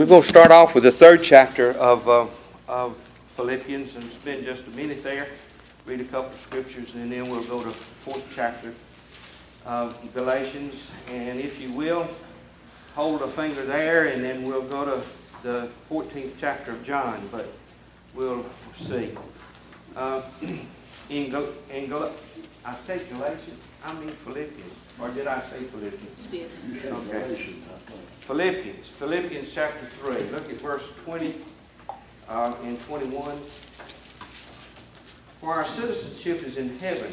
We're going to start off with the third chapter of Philippians and spend just a minute there, read a couple of scriptures, and then we'll go to the fourth chapter of Galatians. And if you will, hold a finger there, and then we'll go to the 14th chapter of John, but we'll see. I say Galatians, I mean Philippians. Or did I say Philippians? You did. Okay. Philippians chapter 3. Look at verse 20 and 21. For our citizenship is in heaven,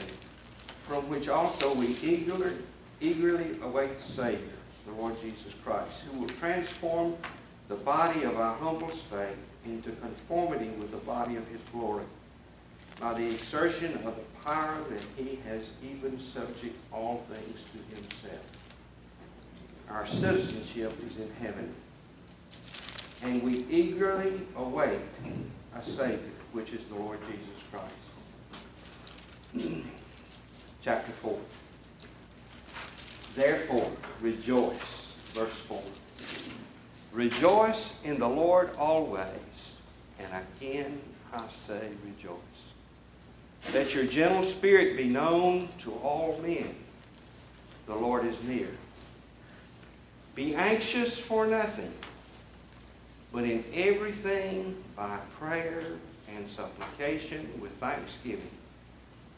from which also we eagerly await the Savior, the Lord Jesus Christ, who will transform the body of our humble state into conformity with the body of His glory, by the exertion of the power that He has even subject all things to Himself. Our citizenship is in heaven, and we eagerly await a Savior, which is the Lord Jesus Christ. Chapter 4. Therefore, rejoice. Verse 4. Rejoice in the Lord always, and again I say rejoice. Let your gentle spirit be known to all men. The Lord is near. Be anxious for nothing, but in everything by prayer and supplication with thanksgiving,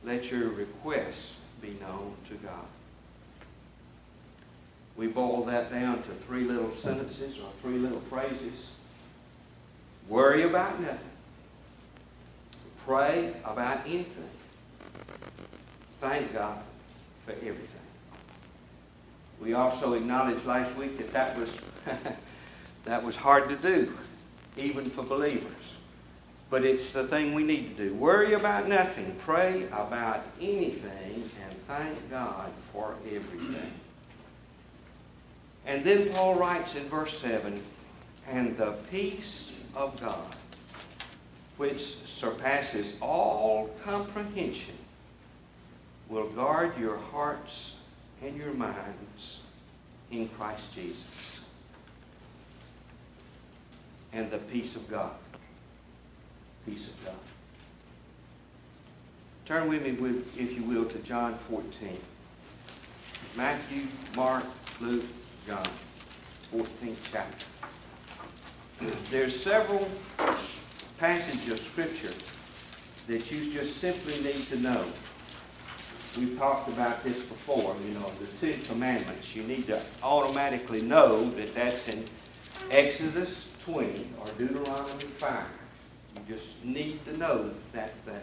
let your requests be known to God. We boil that down to three little sentences or three little phrases. Worry about nothing. Pray about anything. Thank God for everything. We also acknowledged last week that was that was hard to do, even for believers. But it's the thing we need to do. Worry about nothing. Pray about anything, and thank God for everything. And then Paul writes in verse 7, and the peace of God, which surpasses all comprehension, will guard your hearts and your minds in Christ Jesus. And the peace of God. Peace of God. Turn with me, if you will, to John 14. Matthew, Mark, Luke, John. 14th chapter. There's several passage of Scripture that you just simply need to know. We've talked about this before, the Ten Commandments. You need to automatically know that that's in Exodus 20 or Deuteronomy 5. You just need to know that thing.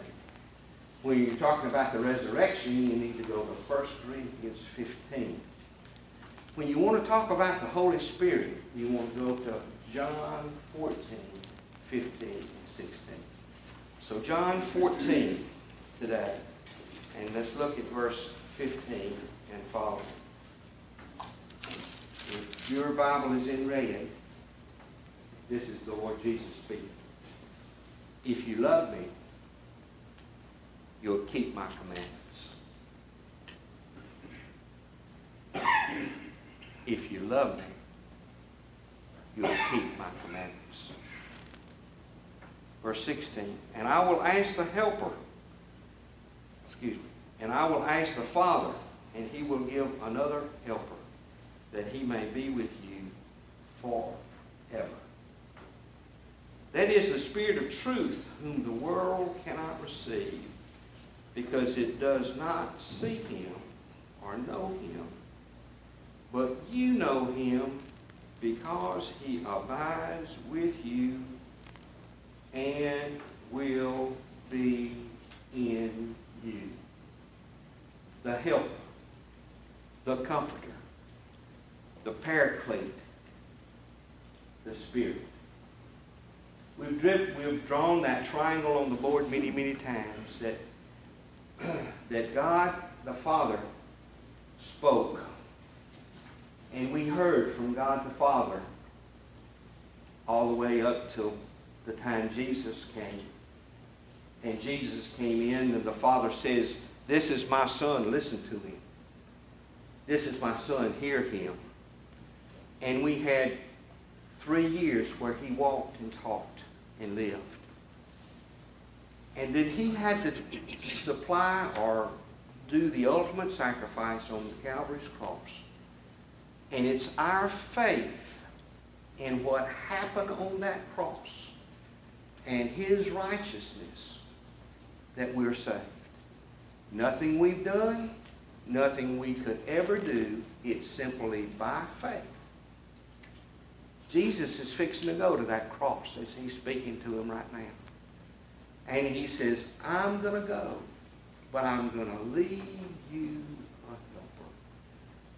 When you're talking about the resurrection, you need to go to 1 Corinthians 15. When you want to talk about the Holy Spirit, you want to go to John 14, 15 and 16. So John 14 today, and let's look at verse 15 and following. If your Bible is in red, this is the Lord Jesus speaking. If you love me, you'll keep my commandments. If you love me, you'll keep my commandments. Verse 16, and I will ask the Father, and He will give another helper, that He may be with you forever. That is the Spirit of truth, whom the world cannot receive, because it does not see Him or know Him. But you know Him, because He abides with you and will be in you. The helper, the comforter, the paraclete, the Spirit. We've drawn that triangle on the board many, many times that God the Father spoke. And we heard from God the Father all the way up till the time Jesus came. And Jesus came in, and the Father says, this is my Son, listen to Him. This is my Son, hear Him. And we had 3 years where he walked and talked and lived. And then he had to supply or do the ultimate sacrifice on the Calvary's cross. And it's our faith in what happened on that cross and his righteousness that we're saved. Nothing we've done, nothing we could ever do, it's simply by faith. Jesus is fixing to go to that cross as he's speaking to him right now. And he says, I'm going to go, but I'm going to leave you a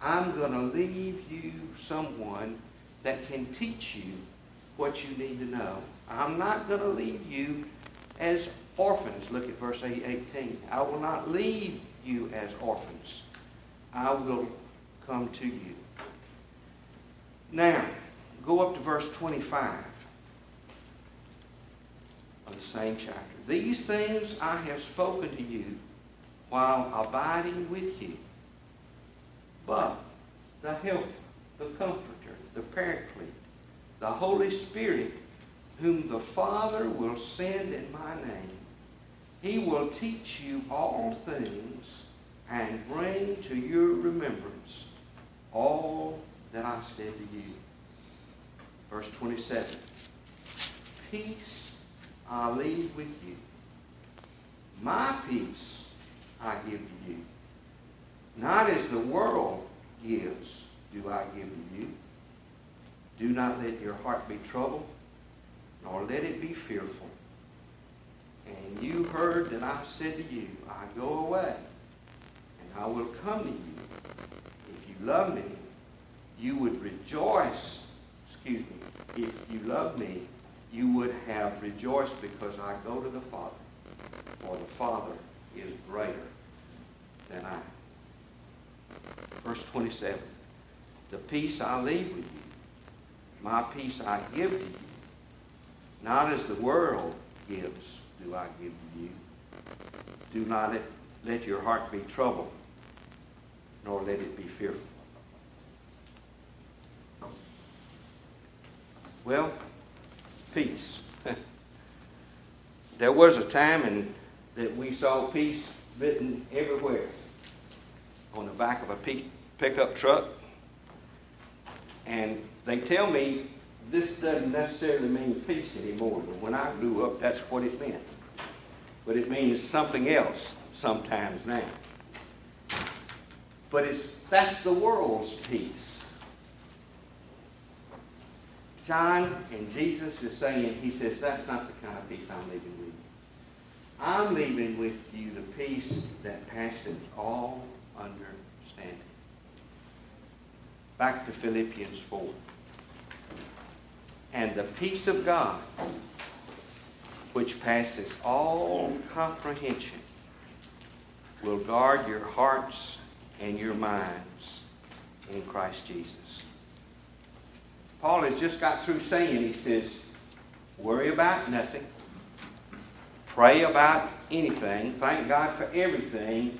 helper. I'm going to leave you someone that can teach you what you need to know. I'm not going to leave you as orphans. Look at verse 18. I will not leave you as orphans. I will come to you. Now, go up to verse 25 of the same chapter. These things I have spoken to you while abiding with you. But the Helper, the Comforter, the Paraclete, the Holy Spirit, whom the Father will send in my name, he will teach you all things and bring to your remembrance all that I said to you. Verse 27, peace I leave with you. My peace I give to you. Not as the world gives do I give to you. Do not let your heart be troubled, nor let it be fearful. And you heard that I said to you, I go away, and I will come to you. If you love me, you would rejoice. If you love me, you would have rejoiced because I go to the Father, for the Father is greater than I. Verse 27, the peace I leave with you, my peace I give to you. Not as the world gives do I give to you. Do not let your heart be troubled, nor let it be fearful. Well, peace. There was a time that we saw peace written everywhere. On the back of a pickup truck. And they tell me this doesn't necessarily mean peace anymore. But when I grew up, that's what it meant. But it means something else sometimes now. But that's the world's peace. John and Jesus is saying, he says, that's not the kind of peace I'm leaving with you. I'm leaving with you the peace that passes all understanding. Back to Philippians 4. And the peace of God, which passes all comprehension, will guard your hearts and your minds in Christ Jesus. Paul has just got through saying, he says, worry about nothing. Pray about anything. Thank God for everything.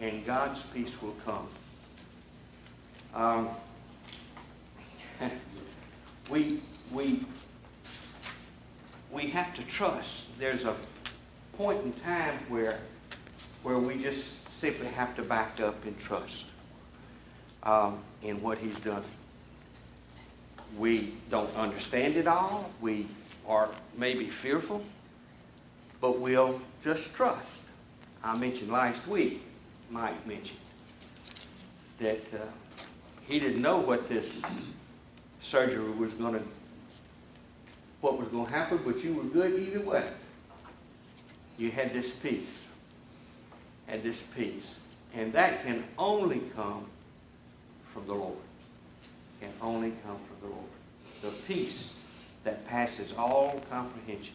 And God's peace will come. We have to trust. There's a point in time where we just simply have to back up and trust in what he's done. We don't understand it all. We are maybe fearful, but we'll just trust. I mentioned last week, Mike mentioned, that he didn't know what this surgery was going to, what was going to happen, but you were good either way. You had this peace. And that can only come from the Lord. The peace that passes all comprehension.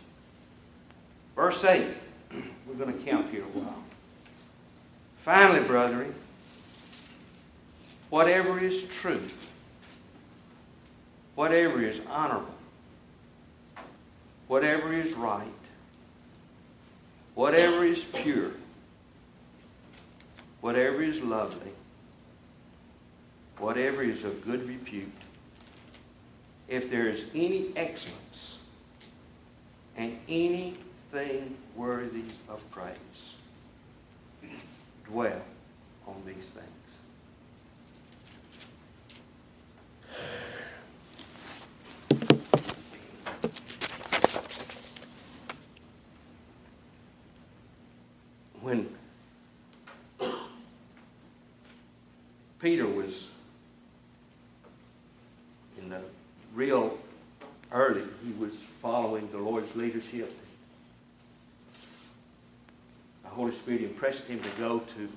Verse 8. We're going to camp here a while. Finally, brethren, whatever is true, whatever is honorable, whatever is right, whatever is pure, whatever is lovely, whatever is of good repute, if there is any excellence and anything worthy of praise, dwell on these things. When Peter was in the real early, he was following the Lord's leadership. The Holy Spirit impressed him to go to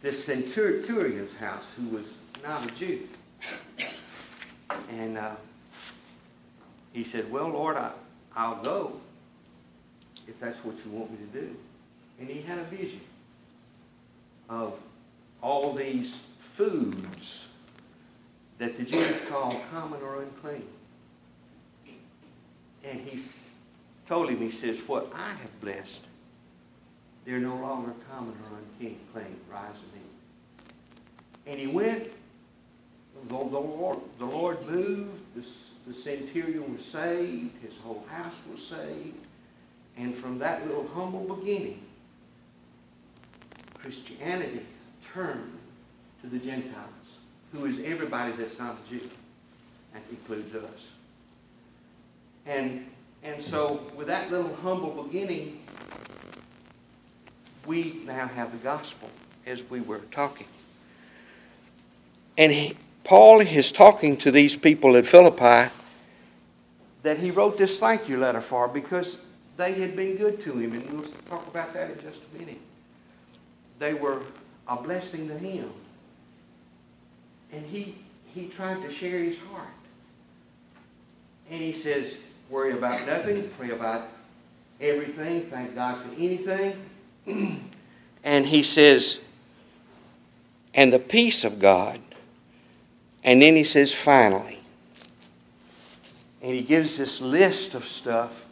this centurion's house, who was not a Jew. And he said, well, Lord, I'll go if that's what you want me to do. And he had a vision of all these foods that the Jews call common or unclean. And he told him, he says, what I have blessed, they're no longer common or unclean, rise and eat. And he went, the Lord moved, the centurion was saved, his whole house was saved, and from that little humble beginning, Christianity turned to the Gentiles, who is everybody that's not a Jew. That includes us. And so, with that little humble beginning, we now have the gospel, as we were talking. And Paul is talking to these people at Philippi that he wrote this thank you letter for, because they had been good to him, and we'll talk about that in just a minute. They were a blessing to him. And he tried to share his heart. And he says, worry about nothing, pray about everything, thank God for anything. And he says, and the peace of God. And then he says, finally. And he gives this list of stuff.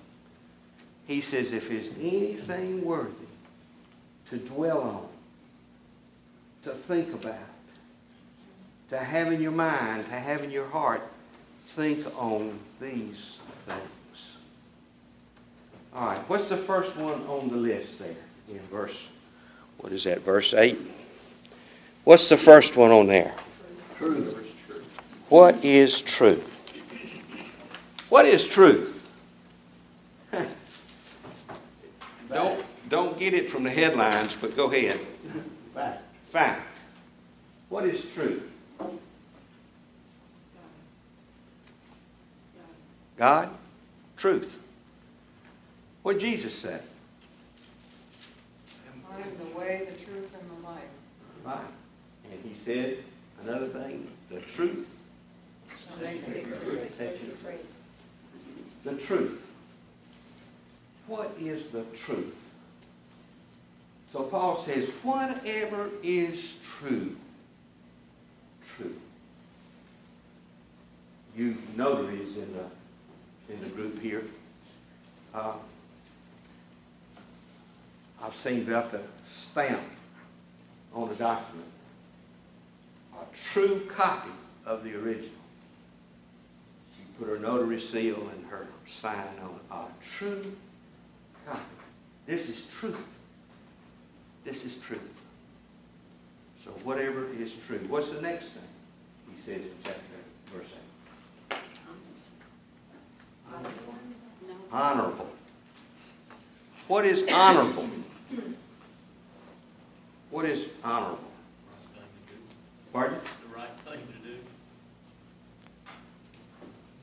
He says, if there's anything worthy to dwell on, to think about, to have in your mind, to have in your heart, think on these things. All right, what's the first one on the list there? In verse, what is that, verse 8? What's the first one on there? Truth. What is truth? What is truth? Huh. Don't get it from the headlines, but go ahead. Fact. Fact. What is truth? God. Truth. What did Jesus say? I am the way, the truth, and the life. Right. And he said another thing, the truth. The truth. What is the truth? So Paul says, whatever is true, true. You notaries in the group here. I've seen about the stamp on the document. A true copy of the original. She put her notary seal and her sign on it. A true copy. This is truth. This is truth. So whatever is true. What's the next thing? He says in chapter 8, verse 8. Honorable. Honorable. What is honorable? What is honorable? Right thing to do. Pardon? The right thing to do.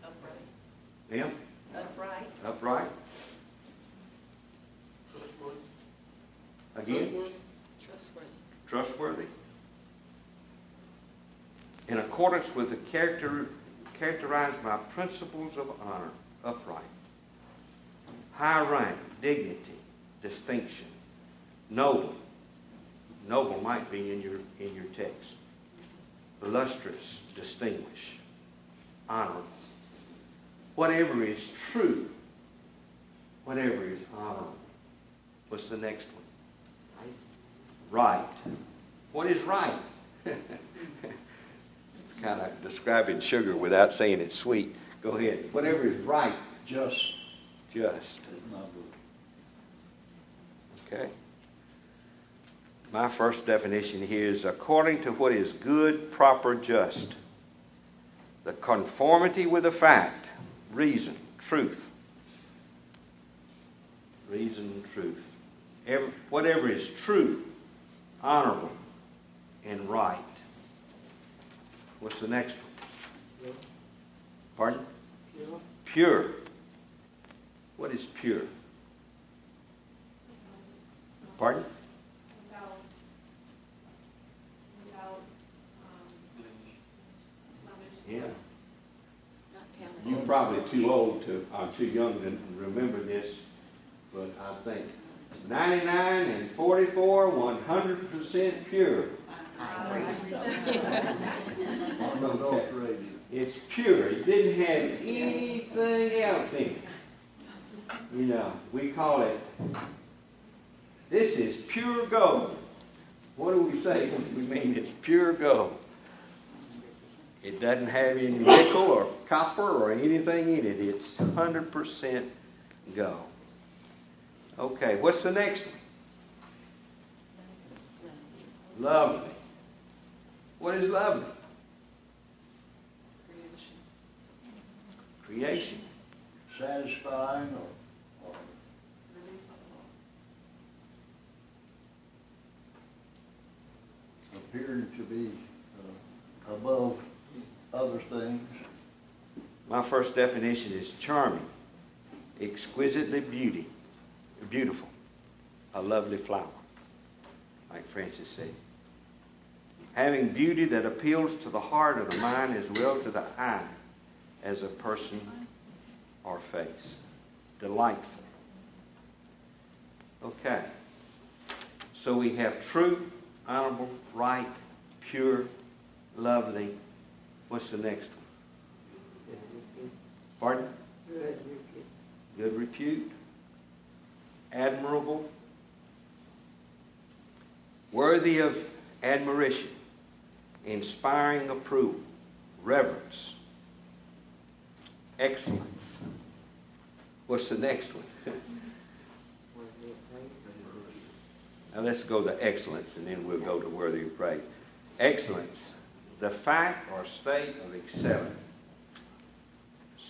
Upright. Yeah? Upright. Upright. Trustworthy. Again? Trustworthy. Trustworthy. In accordance with the character characterized by principles of honor. Upright. High rank, dignity, distinction. Noble. Noble might be in your text. Illustrious, distinguished, honorable. Whatever is true, whatever is honorable. What's the next one? Right. What is right? kind of describing sugar without saying it's sweet. Go ahead. Whatever is right. Just. Okay. My first definition here is according to what is good, proper, just. The conformity with a fact, reason, truth. Reason, truth. Whatever is true, honorable, and right. What's the next one? Pardon? Pure. What is pure? Pardon? Yeah. You're probably too old to, or too young to remember this, but I think it's 99 and 44, 100% pure. Okay. It's pure. It didn't have anything else in it. You know, we call it, this is pure gold. What do we say when we mean it's pure gold? It doesn't have any nickel or copper or anything in it. It's 100% gold. Okay, what's the next one? Lovely. What is lovely? Creation. Satisfying or appearing to be above other things. My first definition is charming, exquisitely beautiful, a lovely flower, like Francis said. Having beauty that appeals to the heart or the mind as well to the eye as a person or face. Delightful. Okay. So we have true, honorable, right, pure, lovely. What's the next one? Pardon? Good repute. Admirable. Worthy of admiration. Inspiring approval. Reverence. Excellence. What's the next one? Now let's go to excellence and then we'll go to worthy of praise. Excellence. The fact or state of excelling.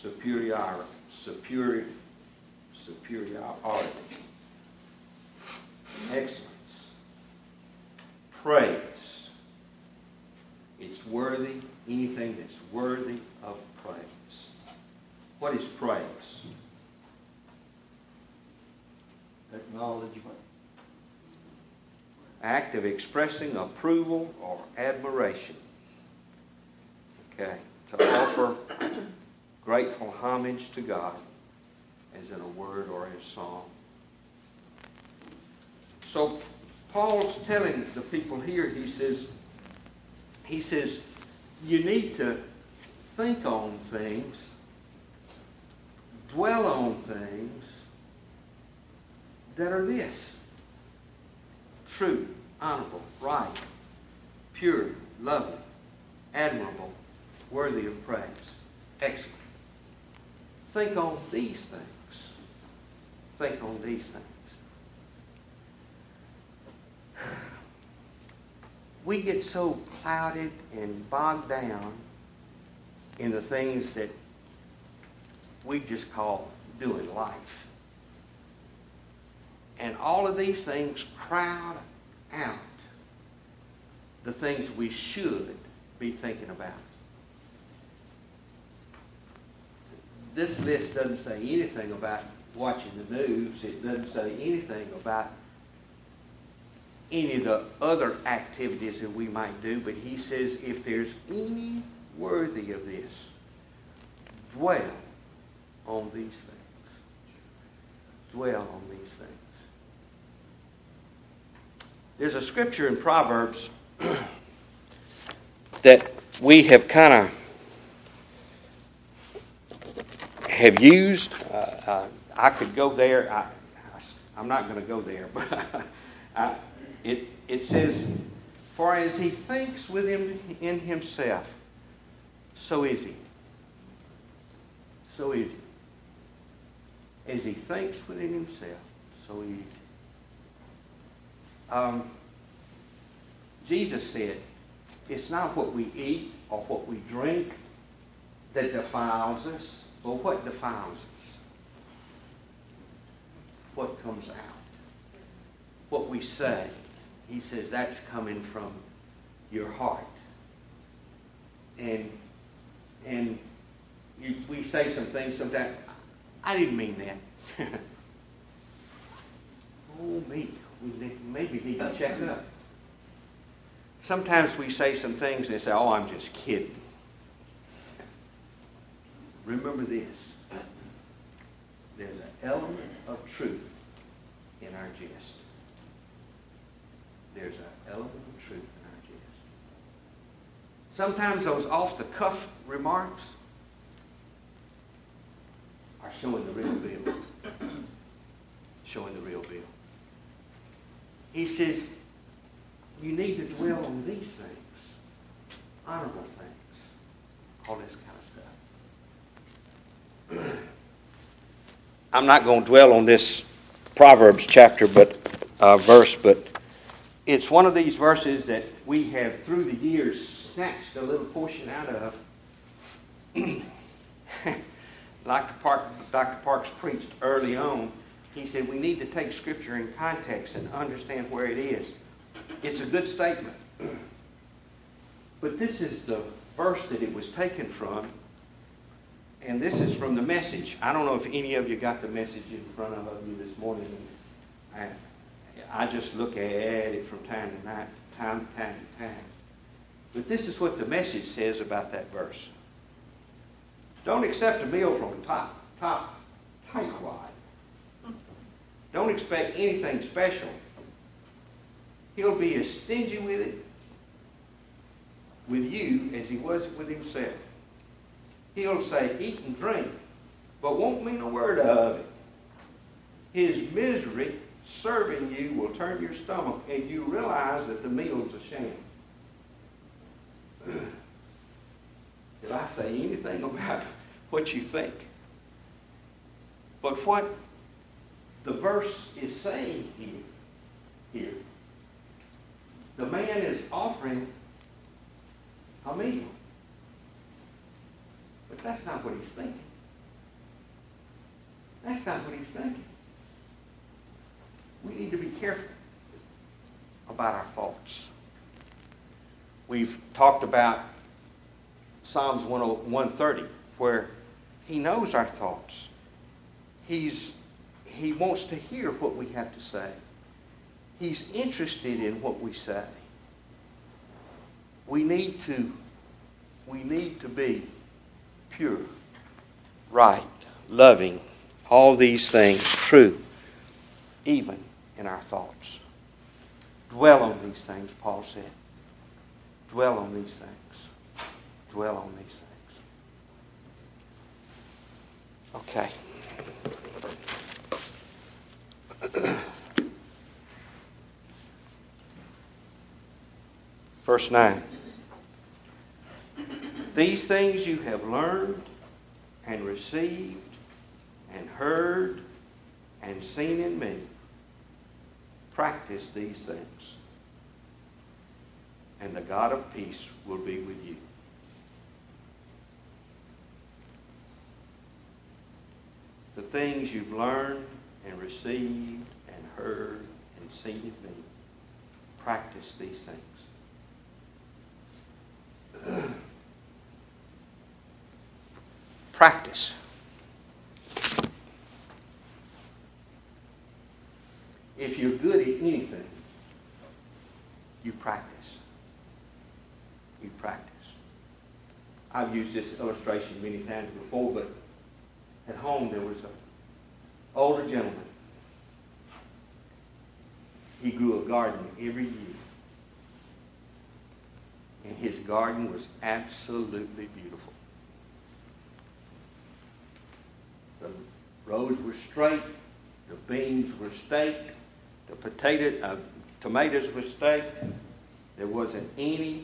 Superiority. Excellence. Praise. It's worthy, anything that's worthy of praise. What is praise? Acknowledgement. Act of expressing approval or admiration. Okay. To offer grateful homage to God as in a word or in a song. So Paul's telling the people here, he says, you need to think on things, dwell on things that are this: true, honorable, right, pure, lovely, admirable, worthy of praise, excellent. Think on these things. Think on these things. We get so clouded and bogged down in the things that we just call doing life. And all of these things crowd out the things we should be thinking about. This list doesn't say anything about watching the news. It doesn't say anything about any of the other activities that we might do. But he says if there's any worthy of this, dwell on these things. Dwell on these things. There's a scripture in Proverbs that we have kind of have used. I could go there. I'm not going to go there, but it says, "For as he thinks within himself, So easy. So easy. As he thinks within himself, so easy. Jesus said, it's not what we eat or what we drink that defiles us, but what defiles us? What comes out. What we say. He says that's coming from your heart. And we say some things sometimes, I didn't mean that. Oh, me. We maybe need to check up. Sometimes we say some things and they say, oh, I'm just kidding. Remember this. There's an element of truth in our jest. There's an element of truth in our jest. Sometimes those off-the-cuff remarks are showing the real bill. Showing the real bill. He says, you need to dwell on these things, honorable things, all this kind of stuff. I'm not going to dwell on this Proverbs chapter, verse, but it's one of these verses that we have through the years snatched a little portion out of. Dr. Parks preached early on. He said we need to take Scripture in context and understand where it is. It's a good statement. But this is the verse that it was taken from, and this is from the Message. I don't know if any of you got the Message in front of you this morning. I just look at it from time to time. But this is what the Message says about that verse. Don't accept a meal from a tightwad. Don't expect anything special. He'll be as stingy with it, with you, as he was with himself. He'll say, eat and drink, but won't mean a word of it. His misery serving you will turn your stomach, and you realize that the meal's a sham. Did I say anything about what you think? But what the verse is saying here, the man is offering a meal. But that's not what he's thinking. That's not what he's thinking. We need to be careful about our thoughts. We've talked about Psalms 130, where he knows our thoughts. He wants to hear what we have to say. He's interested in what we say. We need to be pure, right, loving, all these things true, even in our thoughts. Dwell on these things, Paul said. Dwell on these things. Dwell on these things. Okay. Verse 9. These things you have learned and received and heard and seen in me. Practice these things, and the God of peace will be with you. The things you've learned and received and heard and seen in me. Practice these things. Practice. If you're good at anything, you practice. You practice. I've used this illustration many times before, but at home there was an older gentleman. He grew a garden every year. And his garden was absolutely beautiful. The rows were straight, the beans were staked, the tomatoes were staked. There wasn't any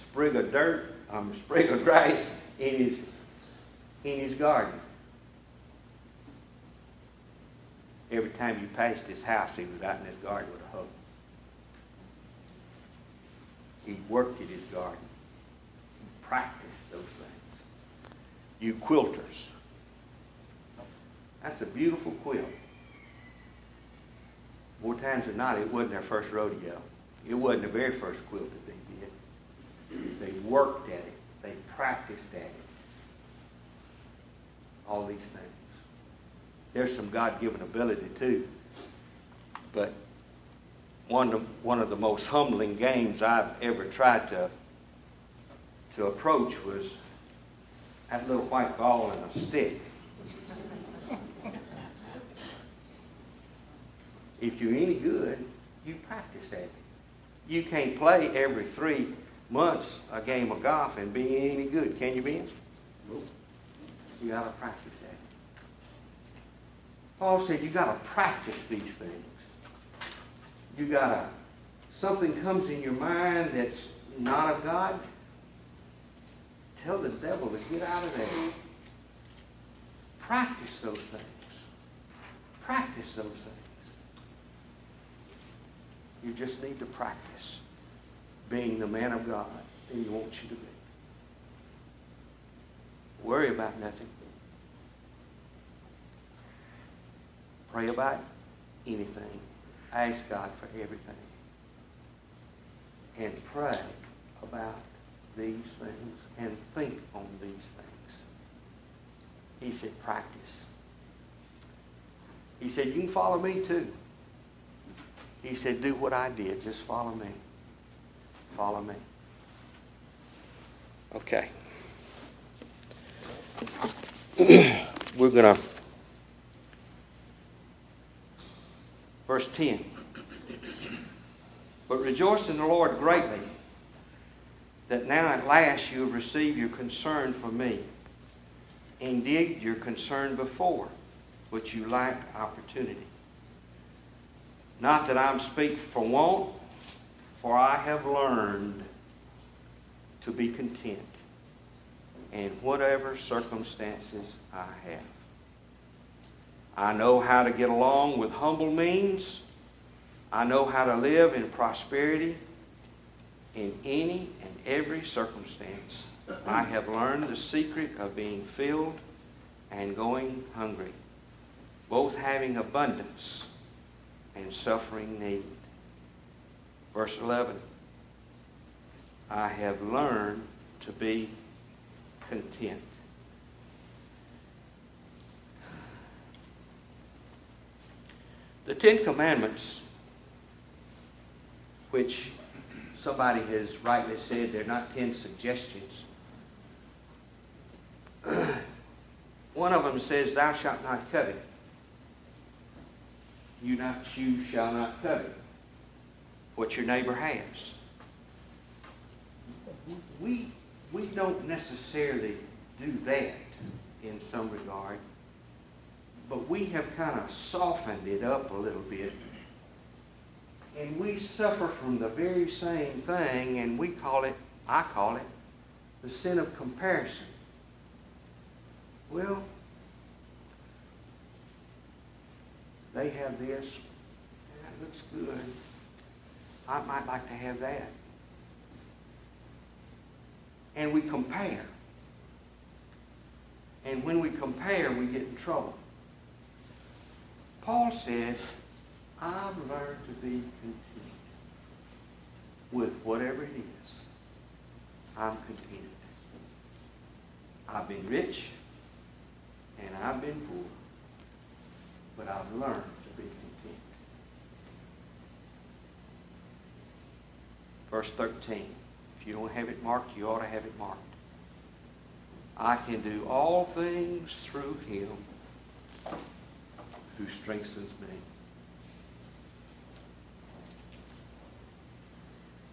sprig of dirt sprig of grass in his garden. Every time you passed his house, he was out in his garden with a hoe. He worked at his garden. He practiced those things. You quilters. That's a beautiful quilt. More times than not, it wasn't their first rodeo. It wasn't the very first quilt that they did. They worked at it. They practiced at it. All these things. There's some God-given ability too. But one of the most humbling games I've ever tried to approach was that little white ball and a stick. If you're any good, you practice at it. You can't play every 3 months a game of golf and be any good. Can you be? Nope. You got to practice at it. Paul said you got to practice these things. You got to, something comes in your mind that's not of God, tell the devil to get out of there. Practice those things. Practice those things. You just need to practice being the man of God that he wants you to be. Worry about nothing. Pray about anything. Ask God for everything. And pray about these things and think on these things. He said, practice. He said, you can follow me too. He said, do what I did. Just follow me. Follow me. Okay. We're going to... Verse 10. But rejoice in the Lord greatly, that now at last you have received your concern for me. Indeed, your concern before, but you lacked opportunity. Not that I'm speaking for want, for I have learned to be content in whatever circumstances I have. I know how to get along with humble means. I know how to live in prosperity in any and every circumstance. I have learned the secret of being filled and going hungry, both having abundance and suffering need. Verse 11. I have learned to be content. The Ten Commandments, which somebody has rightly said they're not 10 suggestions. One of them says, thou shalt not covet. You shall not covet what your neighbor has. We don't necessarily do that in some regard, but we have kind of softened it up a little bit. And we suffer from the very same thing, and I call it, the sin of comparison. Well, they have this. That looks good. I might like to have that. And we compare. And when we compare, we get in trouble. Paul said, I've learned to be content with whatever it is. I'm content. I've been rich and I've been poor, but I've learned to be content. Verse 13. If you don't have it marked, you ought to have it marked. I can do all things through him who strengthens me.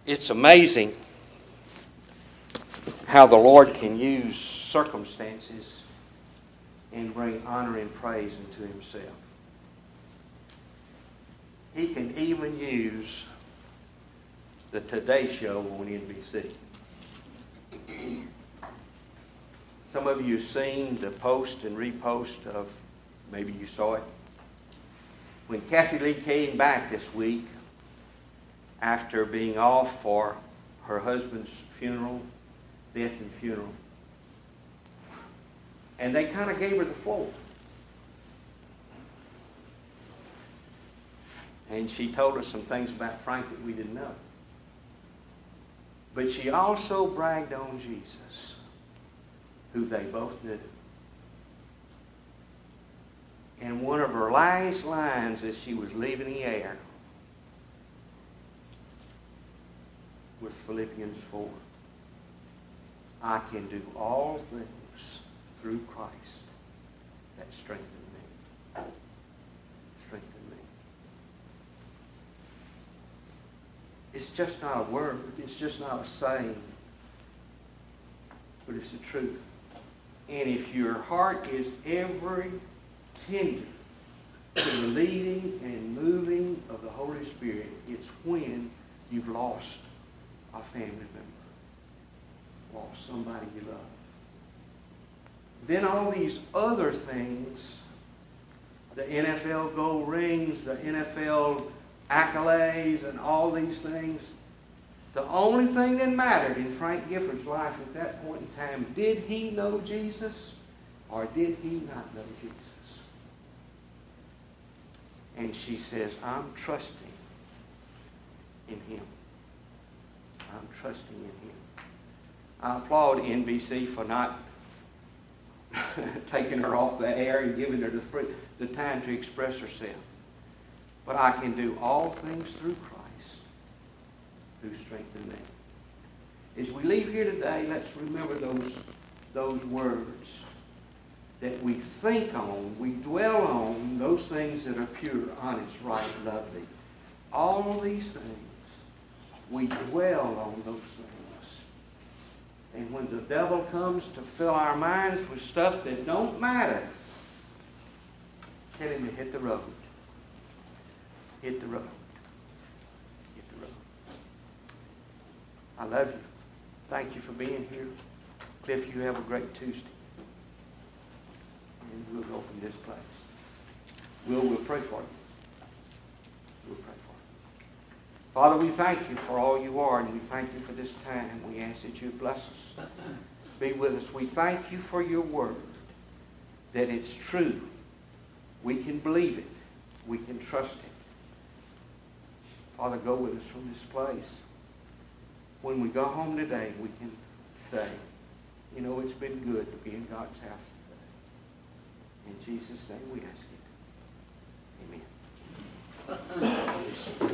It's amazing how the Lord can use circumstances and bring honor and praise into himself. He can even use the Today Show on NBC Some of you have seen the post and repost of, maybe you saw it, when Kathy Lee came back this week after being off for her husband's funeral, death and funeral. And they kind of gave her the fold. And she told us some things about Frank that we didn't know. But she also bragged on Jesus, who they both knew. And one of her last lines as she was leaving the air was Philippians 4. I can do all things through Christ that strengthens me. Strengthen me. It's just not a word. It's just not a saying. But it's the truth. And if your heart is ever tender to the leading and moving of the Holy Spirit, it's when you've lost a family member, lost somebody you love. Then all these other things, the NFL gold rings, the NFL accolades, and all these things, the only thing that mattered in Frank Gifford's life at that point in time, did he know Jesus or did he not know Jesus? And she says, I'm trusting in Him. I'm trusting in Him. I applaud NBC for not taking her off the air and giving her the time to express herself. But I can do all things through Christ who strengthens me. As we leave here today, let's remember those words that we think on, we dwell on, those things that are pure, honest, right, lovely. All these things, we dwell on those things. And when the devil comes to fill our minds with stuff that don't matter, tell him to hit the road. Hit the road. Hit the road. I love you. Thank you for being here. Cliff, you have a great Tuesday. And we'll go from this place. We'll pray for you. We'll pray for you. Father, we thank you for all you are, and we thank you for this time. We ask that you bless us. Be with us. We thank you for your word, that it's true. We can believe it. We can trust it. Father, go with us from this place. When we go home today, we can say, you know, it's been good to be in God's house. In Jesus' name we ask it. Amen.